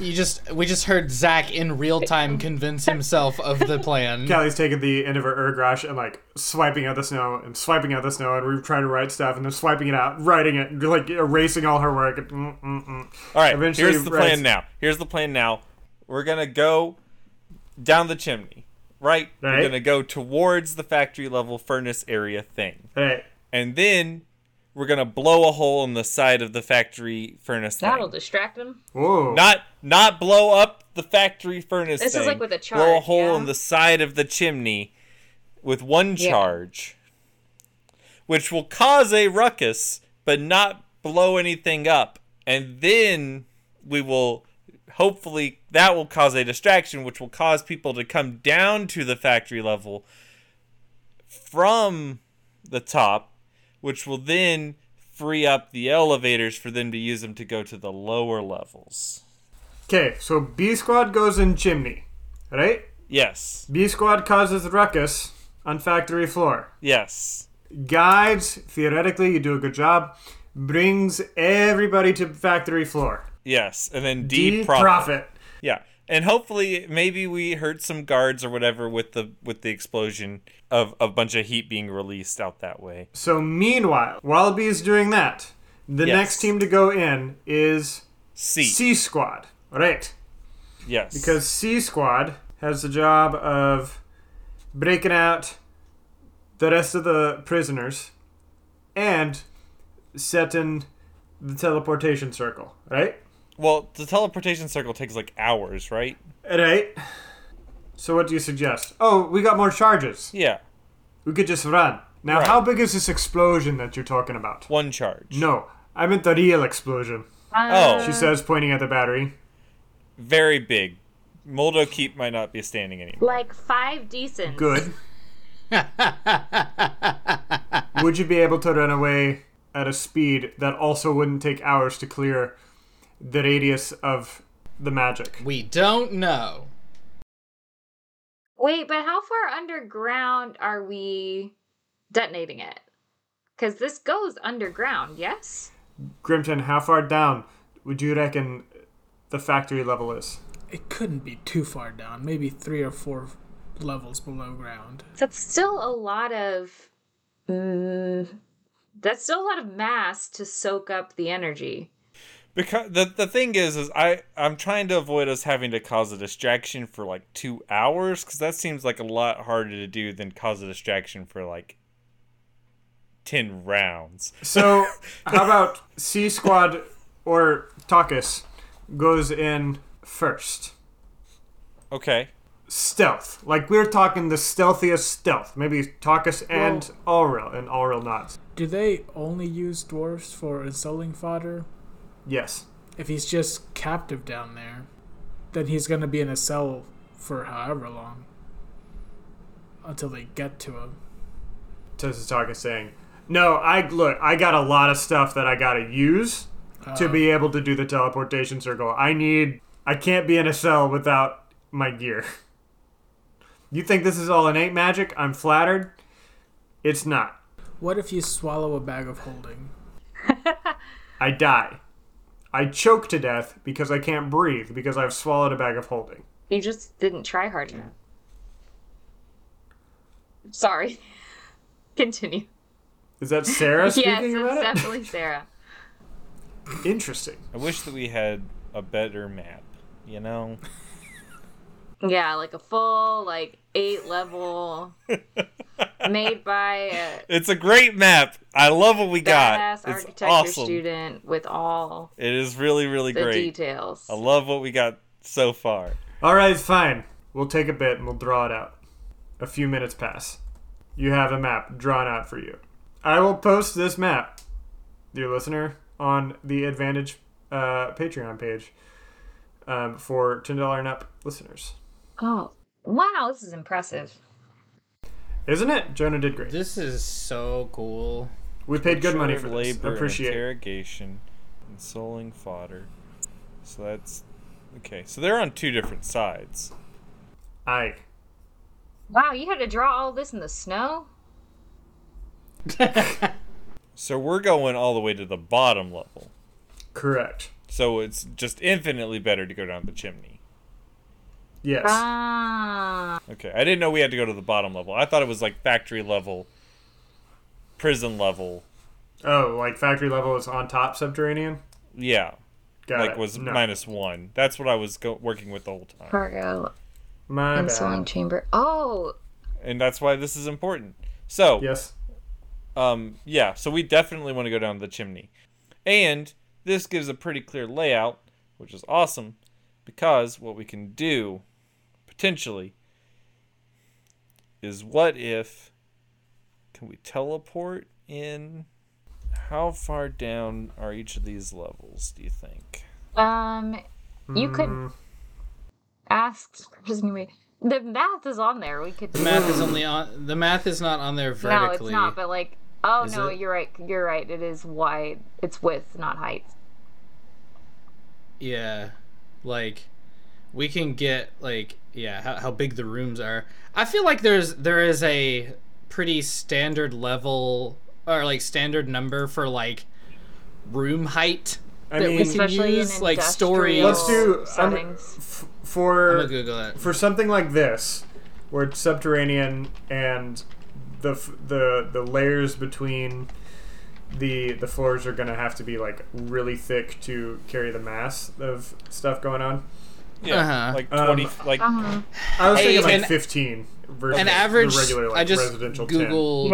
We just heard Zach in real time convince himself of the plan. Callie's taking the end of her Urgrash and, like, swiping out the snow, and we're trying to write stuff, and then swiping it out, writing it, and, like, erasing all her work. All right, eventually, here's the plan now. We're going to go down the chimney, right? We're going to go towards the factory-level furnace area thing. Right. And then... we're gonna blow a hole in the side of the factory furnace. That'll distract them. Whoa! Not blow up the factory furnace. This is like with a charge. Blow a hole in the side of the chimney with one charge, which will cause a ruckus, but not blow anything up. And then we will hopefully that will cause a distraction, which will cause people to come down to the factory level from the top, which will then free up the elevators for them to use them to go to the lower levels. Okay, so B Squad goes in chimney, right? Yes. B Squad causes ruckus on factory floor. Yes. Guides, theoretically, you do a good job, brings everybody to factory floor. Yes, and then D Profit. Yeah, and hopefully maybe we hurt some guards or whatever with the explosion. Of a bunch of heat being released out that way. So meanwhile, while B is doing that, the next team to go in is C Squad. Right. Yes. Because C Squad has the job of breaking out the rest of the prisoners and setting the teleportation circle, right? Well, the teleportation circle takes like hours, right? Right. So what do you suggest? Oh, we got more charges. Yeah. We could just run. Now, how big is this explosion that you're talking about? One charge. No, I meant the real explosion. She says, pointing at the battery. Very big. Maldo Keep might not be standing anymore. Like 5 decents. Good. Would you be able to run away at a speed that also wouldn't take hours to clear the radius of the magic? We don't know. Wait, but how far underground are we detonating it? Because this goes underground, yes? Grimton, how far down would you reckon the factory level is? It couldn't be too far down. Maybe 3 or 4 levels below ground. That's still a lot of mass to soak up the energy. Because the thing is I'm trying to avoid us having to cause a distraction for like 2 hours, because that seems like a lot harder to do than cause a distraction for like 10 rounds. So how about C Squad or Takis goes in first? Okay. Stealth. Like we're talking the stealthiest stealth. Maybe Takis and Alril and Alril not. Do they only use dwarves for insulting fodder? Yes. If he's just captive down there, then he's going to be in a cell for however long. Until they get to him. Tozutaka is saying, I got a lot of stuff that I got to use to be able to do the teleportation circle. I can't be in a cell without my gear. You think this is all innate magic? I'm flattered. It's not. What if you swallow a bag of holding? I die. I choke to death because I can't breathe because I've swallowed a bag of holding. You just didn't try hard enough. Sorry. Continue. Is that Sarah speaking about it? Yes, it's definitely Sarah. Interesting. I wish that we had a better map, you know? Yeah, like a full, 8-level... made by it's a great map. I love what we got. Badass architecture student with all. It is really, really great. Details. I love what we got so far. All right, fine. We'll take a bit and we'll draw it out. A few minutes pass. You have a map drawn out for you. I will post this map, dear listener, on the Advantage Patreon page for $10 and up listeners. Oh, wow, this is impressive. Isn't it? Jonah did great. This is so cool. We paid good money for this. Appreciate it. Interrogation, Ensolling fodder. So that's... Okay, so they're on two different sides. Aye. Wow, you had to draw all this in the snow? So we're going all the way to the bottom level. Correct. So it's just infinitely better to go down the chimney. Yes. Ah. Okay, I didn't know we had to go to the bottom level. I thought it was like factory level, prison level. Oh, like factory level is on top subterranean? Yeah. Got like it. Was no. -1. That's what I was working with the whole time. Fargo. My Insulin bad. Chamber. Oh. And that's why this is important. So. Yes. Yeah, so we definitely want to go down the chimney. And this gives a pretty clear layout, which is awesome, because what we can do, potentially, is what if... Can we teleport in... How far down are each of these levels, do you think? You could ask. The math is on there. We could. The math is only on. The math is not on there vertically. No, it's not. But like, oh is no, it? You're right. You're right. It is wide. It's width, not height. Yeah, like we can get like how big the rooms are. I feel like there is a pretty standard level. Or like standard number for like room height that we can use, like stories. Let's do I'm gonna Google that. For something like this, where it's subterranean and the layers between the floors are gonna have to be like really thick to carry the mass of stuff going on. Yeah, like 20. I was thinking like 15. An average the regular, like, I just residential googled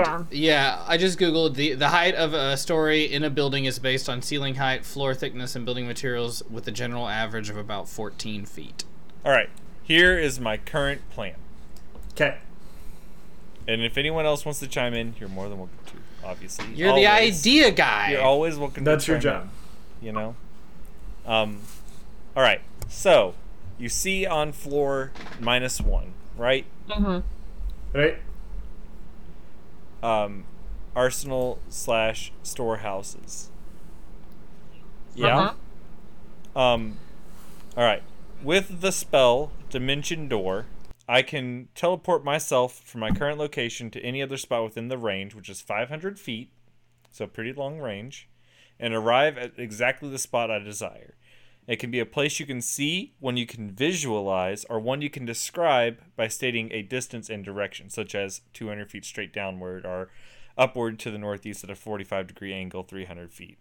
I just googled the height of a story in a building is based on ceiling height, floor thickness, and building materials with a general average of about 14 feet. All right, here is my current plan. Okay. And if anyone else wants to chime in, you're more than welcome to. Obviously, you're always, the idea guy. You're always welcome. That's to your job. In, you know. All right. So you see on floor -1, right? Mm-hmm. Right. Arsenal/storehouses. Yeah. Uh-huh. All right. With the spell Dimension Door, I can teleport myself from my current location to any other spot within the range, which is 500 feet, so pretty long range, and arrive at exactly the spot I desire. It can be a place you can see, one you can visualize, or one you can describe by stating a distance and direction, such as 200 feet straight downward or upward to the northeast at a 45-degree angle, 300 feet.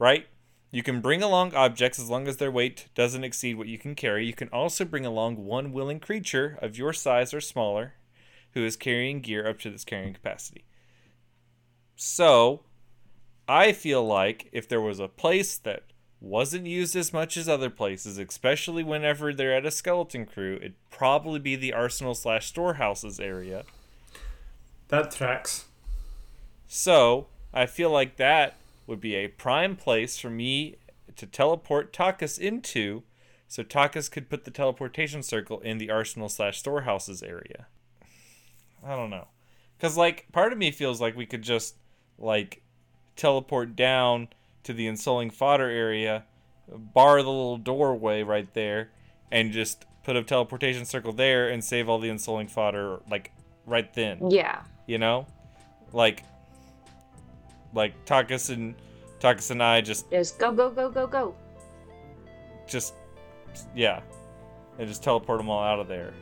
Right? You can bring along objects as long as their weight doesn't exceed what you can carry. You can also bring along one willing creature of your size or smaller who is carrying gear up to this carrying capacity. So, I feel like if there was a place that wasn't used as much as other places, especially whenever they're at a skeleton crew, it'd probably be the Arsenal/storehouses area. That tracks. So, I feel like that would be a prime place for me to teleport Takas into, so Takas could put the teleportation circle in the Arsenal/storehouses area. I don't know. Because, like, part of me feels like we could just, like, teleport down to the Insulting Fodder area, bar the little doorway right there, and just put a teleportation circle there and save all the Insulting Fodder, like, right then. Yeah. You know? Like, Takas and I just go. Just, yeah. And just teleport them all out of there.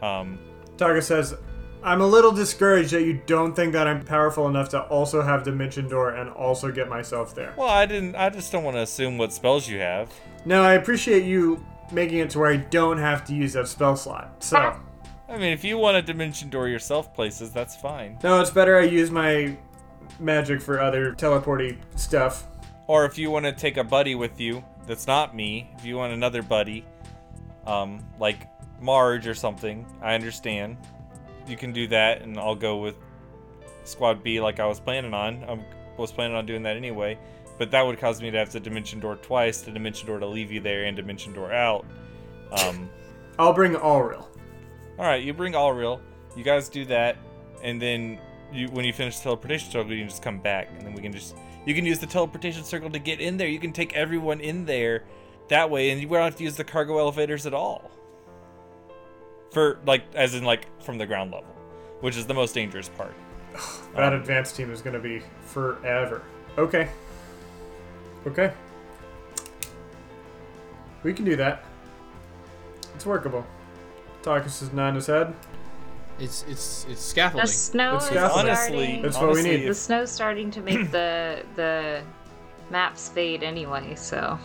Takas says, I'm a little discouraged that you don't think that I'm powerful enough to also have Dimension Door and also get myself there. Well, I just don't want to assume what spells you have. No, I appreciate you making it to where I don't have to use that spell slot. So, I mean, if you want to Dimension Door yourself places, that's fine. No, it's better I use my magic for other teleporty stuff. Or if you want to take a buddy with you, that's not me. If you want another buddy, like Marge or something, I understand. you can do that, and I'll go with Squad B like I was planning on. I was planning on doing that anyway, but that would cause me to have to Dimension Door twice, to Dimension Door to leave you there, and Dimension Door out. I'll bring Allreal. Alright, you bring Allreal. You guys do that, and then when you finish the teleportation circle, you can just come back, and then we can just... You can use the teleportation circle to get in there. You can take everyone in there that way, and you don't have to use the cargo elevators at all. For, like, as in, like, from the ground level, which is the most dangerous part. That advanced team is going to be forever. Okay. Okay. We can do that. It's workable. Tarkus is nodding his head. It's scaffolding. The snow is scaffolding. Honestly, that's what we need. The snow's starting to make the maps fade anyway, so.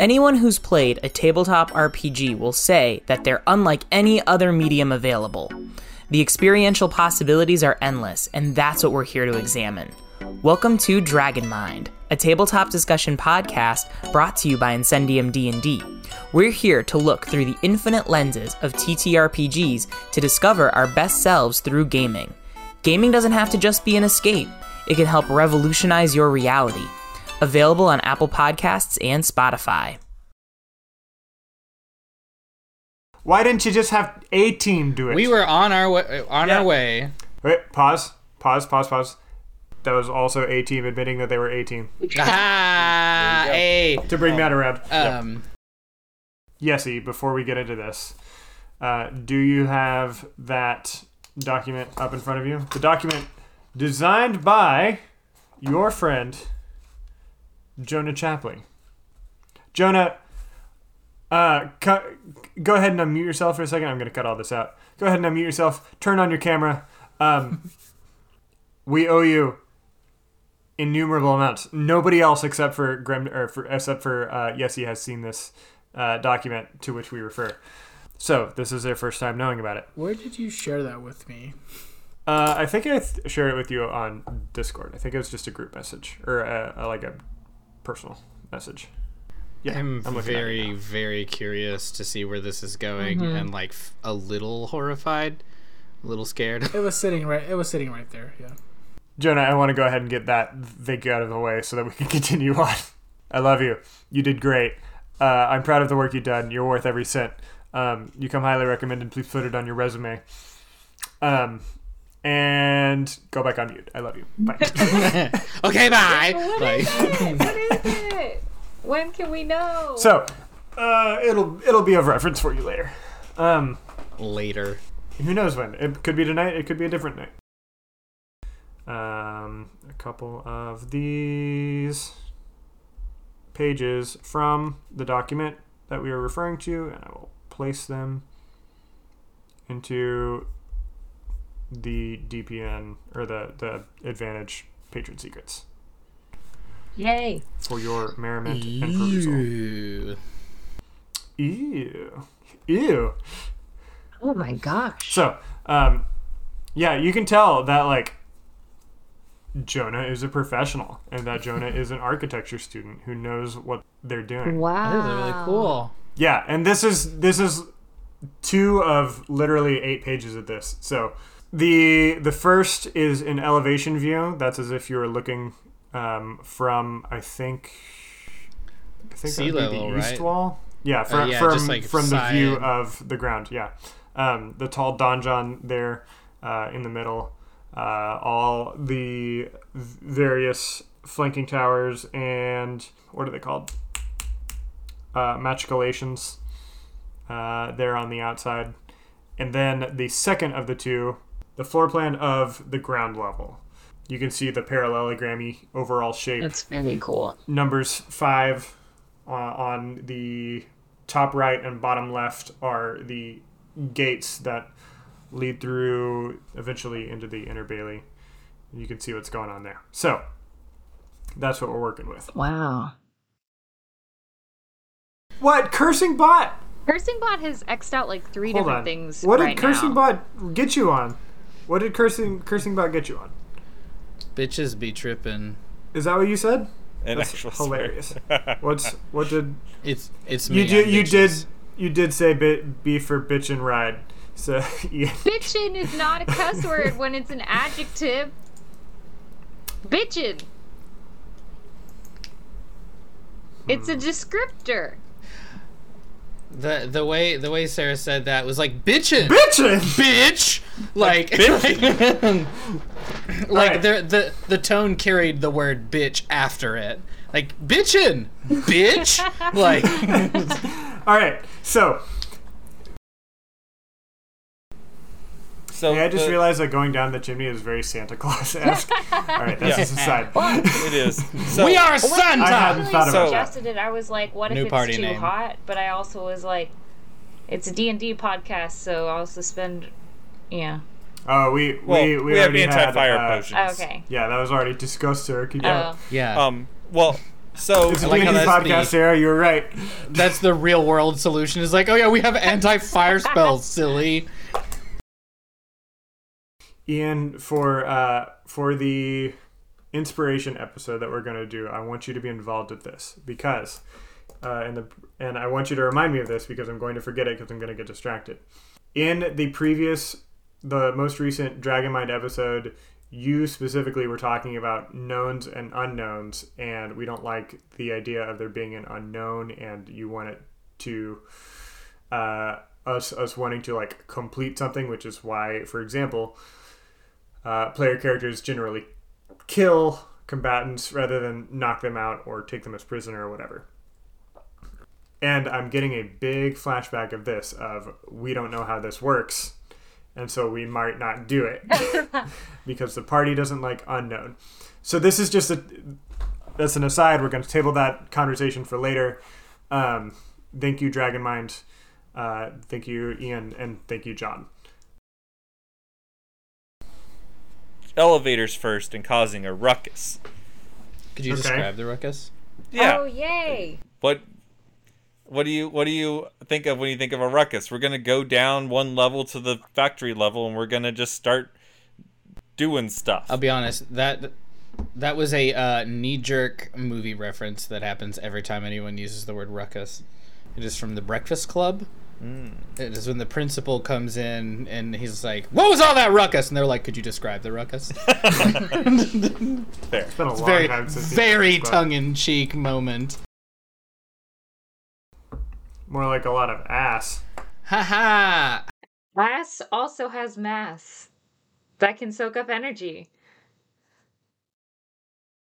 Anyone who's played a tabletop RPG will say that they're unlike any other medium available. The experiential possibilities are endless, and that's what we're here to examine. Welcome to Dragon Mind, a tabletop discussion podcast brought to you by Incendium D&D. We're here to look through the infinite lenses of TTRPGs to discover our best selves through gaming. Gaming doesn't have to just be an escape. It can help revolutionize your reality. Available on Apple Podcasts and Spotify. Why didn't you just have a team do it? We were on our way. Wait, pause. That was also a team admitting that they were a team. To bring that around. Yesy, before we get into this, do you have that document up in front of you? The document designed by your friend... Jonah Chapley. Jonah, go ahead and unmute yourself for a second. I'm going to cut all this out. Go ahead and unmute yourself. Turn on your camera. We owe you innumerable amounts. Nobody else except for Yesy has seen this document to which we refer. So this is their first time knowing about it. Where did you share that with me? I think I shared it with you on Discord. I think it was just a group message or a personal message. Yeah, I'm very, very curious to see where this is going, mm-hmm. and like a little horrified, a little scared. It was sitting right there. Yeah. Jonah, I want to go ahead and get that thank you out of the way so that we can continue on. I love you. You did great. I'm proud of the work you've done. You're worth every cent. You come highly recommended. Please put it on your resume. And go back on mute. I love you. Bye. Okay, bye. What is it? When can we know? So, it'll be of reference for you later. Later. Who knows when? It could be tonight. It could be a different night. A couple of these pages from the document that we are referring to, and I will place them into... the DPN or the Advantage Patron Secrets. Yay! For your merriment and perusal. Ew. Oh my gosh. So, yeah, you can tell that like Jonah is a professional and that Jonah is an architecture student who knows what they're doing. Wow, that is really cool. Yeah, and this is two of literally 8 pages of this. So. The first is an elevation view. That's as if you were looking from I think sea level, the east wall. Yeah, from the view of the ground. Yeah, the tall donjon there in the middle, all the various flanking towers and what are they called? Machicolations there on the outside. And then the second of the two, the floor plan of the ground level. You can see the parallelogrammy overall shape. That's very cool. Numbers 5 on the top right and bottom left are the gates that lead through eventually into the inner bailey. You can see what's going on there. So that's what we're working with. Wow. What? Cursing Bot? Cursing Bot has X'd out like three Hold different on. Things What right did Cursing now. Bot get you on? What did Cursing Bot get you on? Bitches be tripping. Is that what you said? And that's hilarious. What did... It's me. You did say B for bitch and ride. So yeah. Bitchin' is not a cuss word when it's an adjective. Bitchin'. It's a descriptor. The way Sarah said that was like bitchin', bitch, like bitchin'. Like right. the tone carried the word bitch after it, like bitchin', bitch, like. All right, so yeah, I just realized that going down the chimney is very Santa Claus-esque. All right, that's just a side. Well, it is. So, we are Santa. I suggested it. I was like, "What if it's too hot?" But I also was like, "It's a D&D podcast, so I'll suspend." Yeah. Oh, we already had anti-fire potions. Okay. Yeah, that was already discussed, sir. Keep going. Yeah. Well. So it's a like D&D podcast, Sarah. You're right. That's the real world solution. Is like, oh yeah, we have anti-fire spells, silly. Ian, for the inspiration episode that we're going to do, I want you to be involved with this because, and I want you to remind me of this because I'm going to forget it because I'm going to get distracted. In the most recent Dragon Mind episode, you specifically were talking about knowns and unknowns, and we don't like the idea of there being an unknown, and you want it to, us wanting to like complete something, which is why, for example. Player characters generally kill combatants rather than knock them out or take them as prisoner or whatever. And I'm getting a big flashback of this, of we don't know how this works, and so we might not do it because the party doesn't like unknown. So this is just that's an aside. We're going to table that conversation for later. Thank you, Dragon Mind. Thank you, Ian, and thank you, John. Elevators first and causing a ruckus. Could you describe the ruckus? Yeah. Oh yay! What do you think of when you think of a ruckus? We're gonna go down one level to the factory level, and we're gonna just start doing stuff. I'll be honest, that was a knee-jerk movie reference that happens every time anyone uses the word ruckus. It is from The Breakfast Club. Mm. It is when the principal comes in and he's like, what was all that ruckus? And they're like, could you describe the ruckus? Fair. It's been a long time since very tongue-in-cheek moment. More like a lot of ass. Ha ha! Ass also has mass that can soak up energy.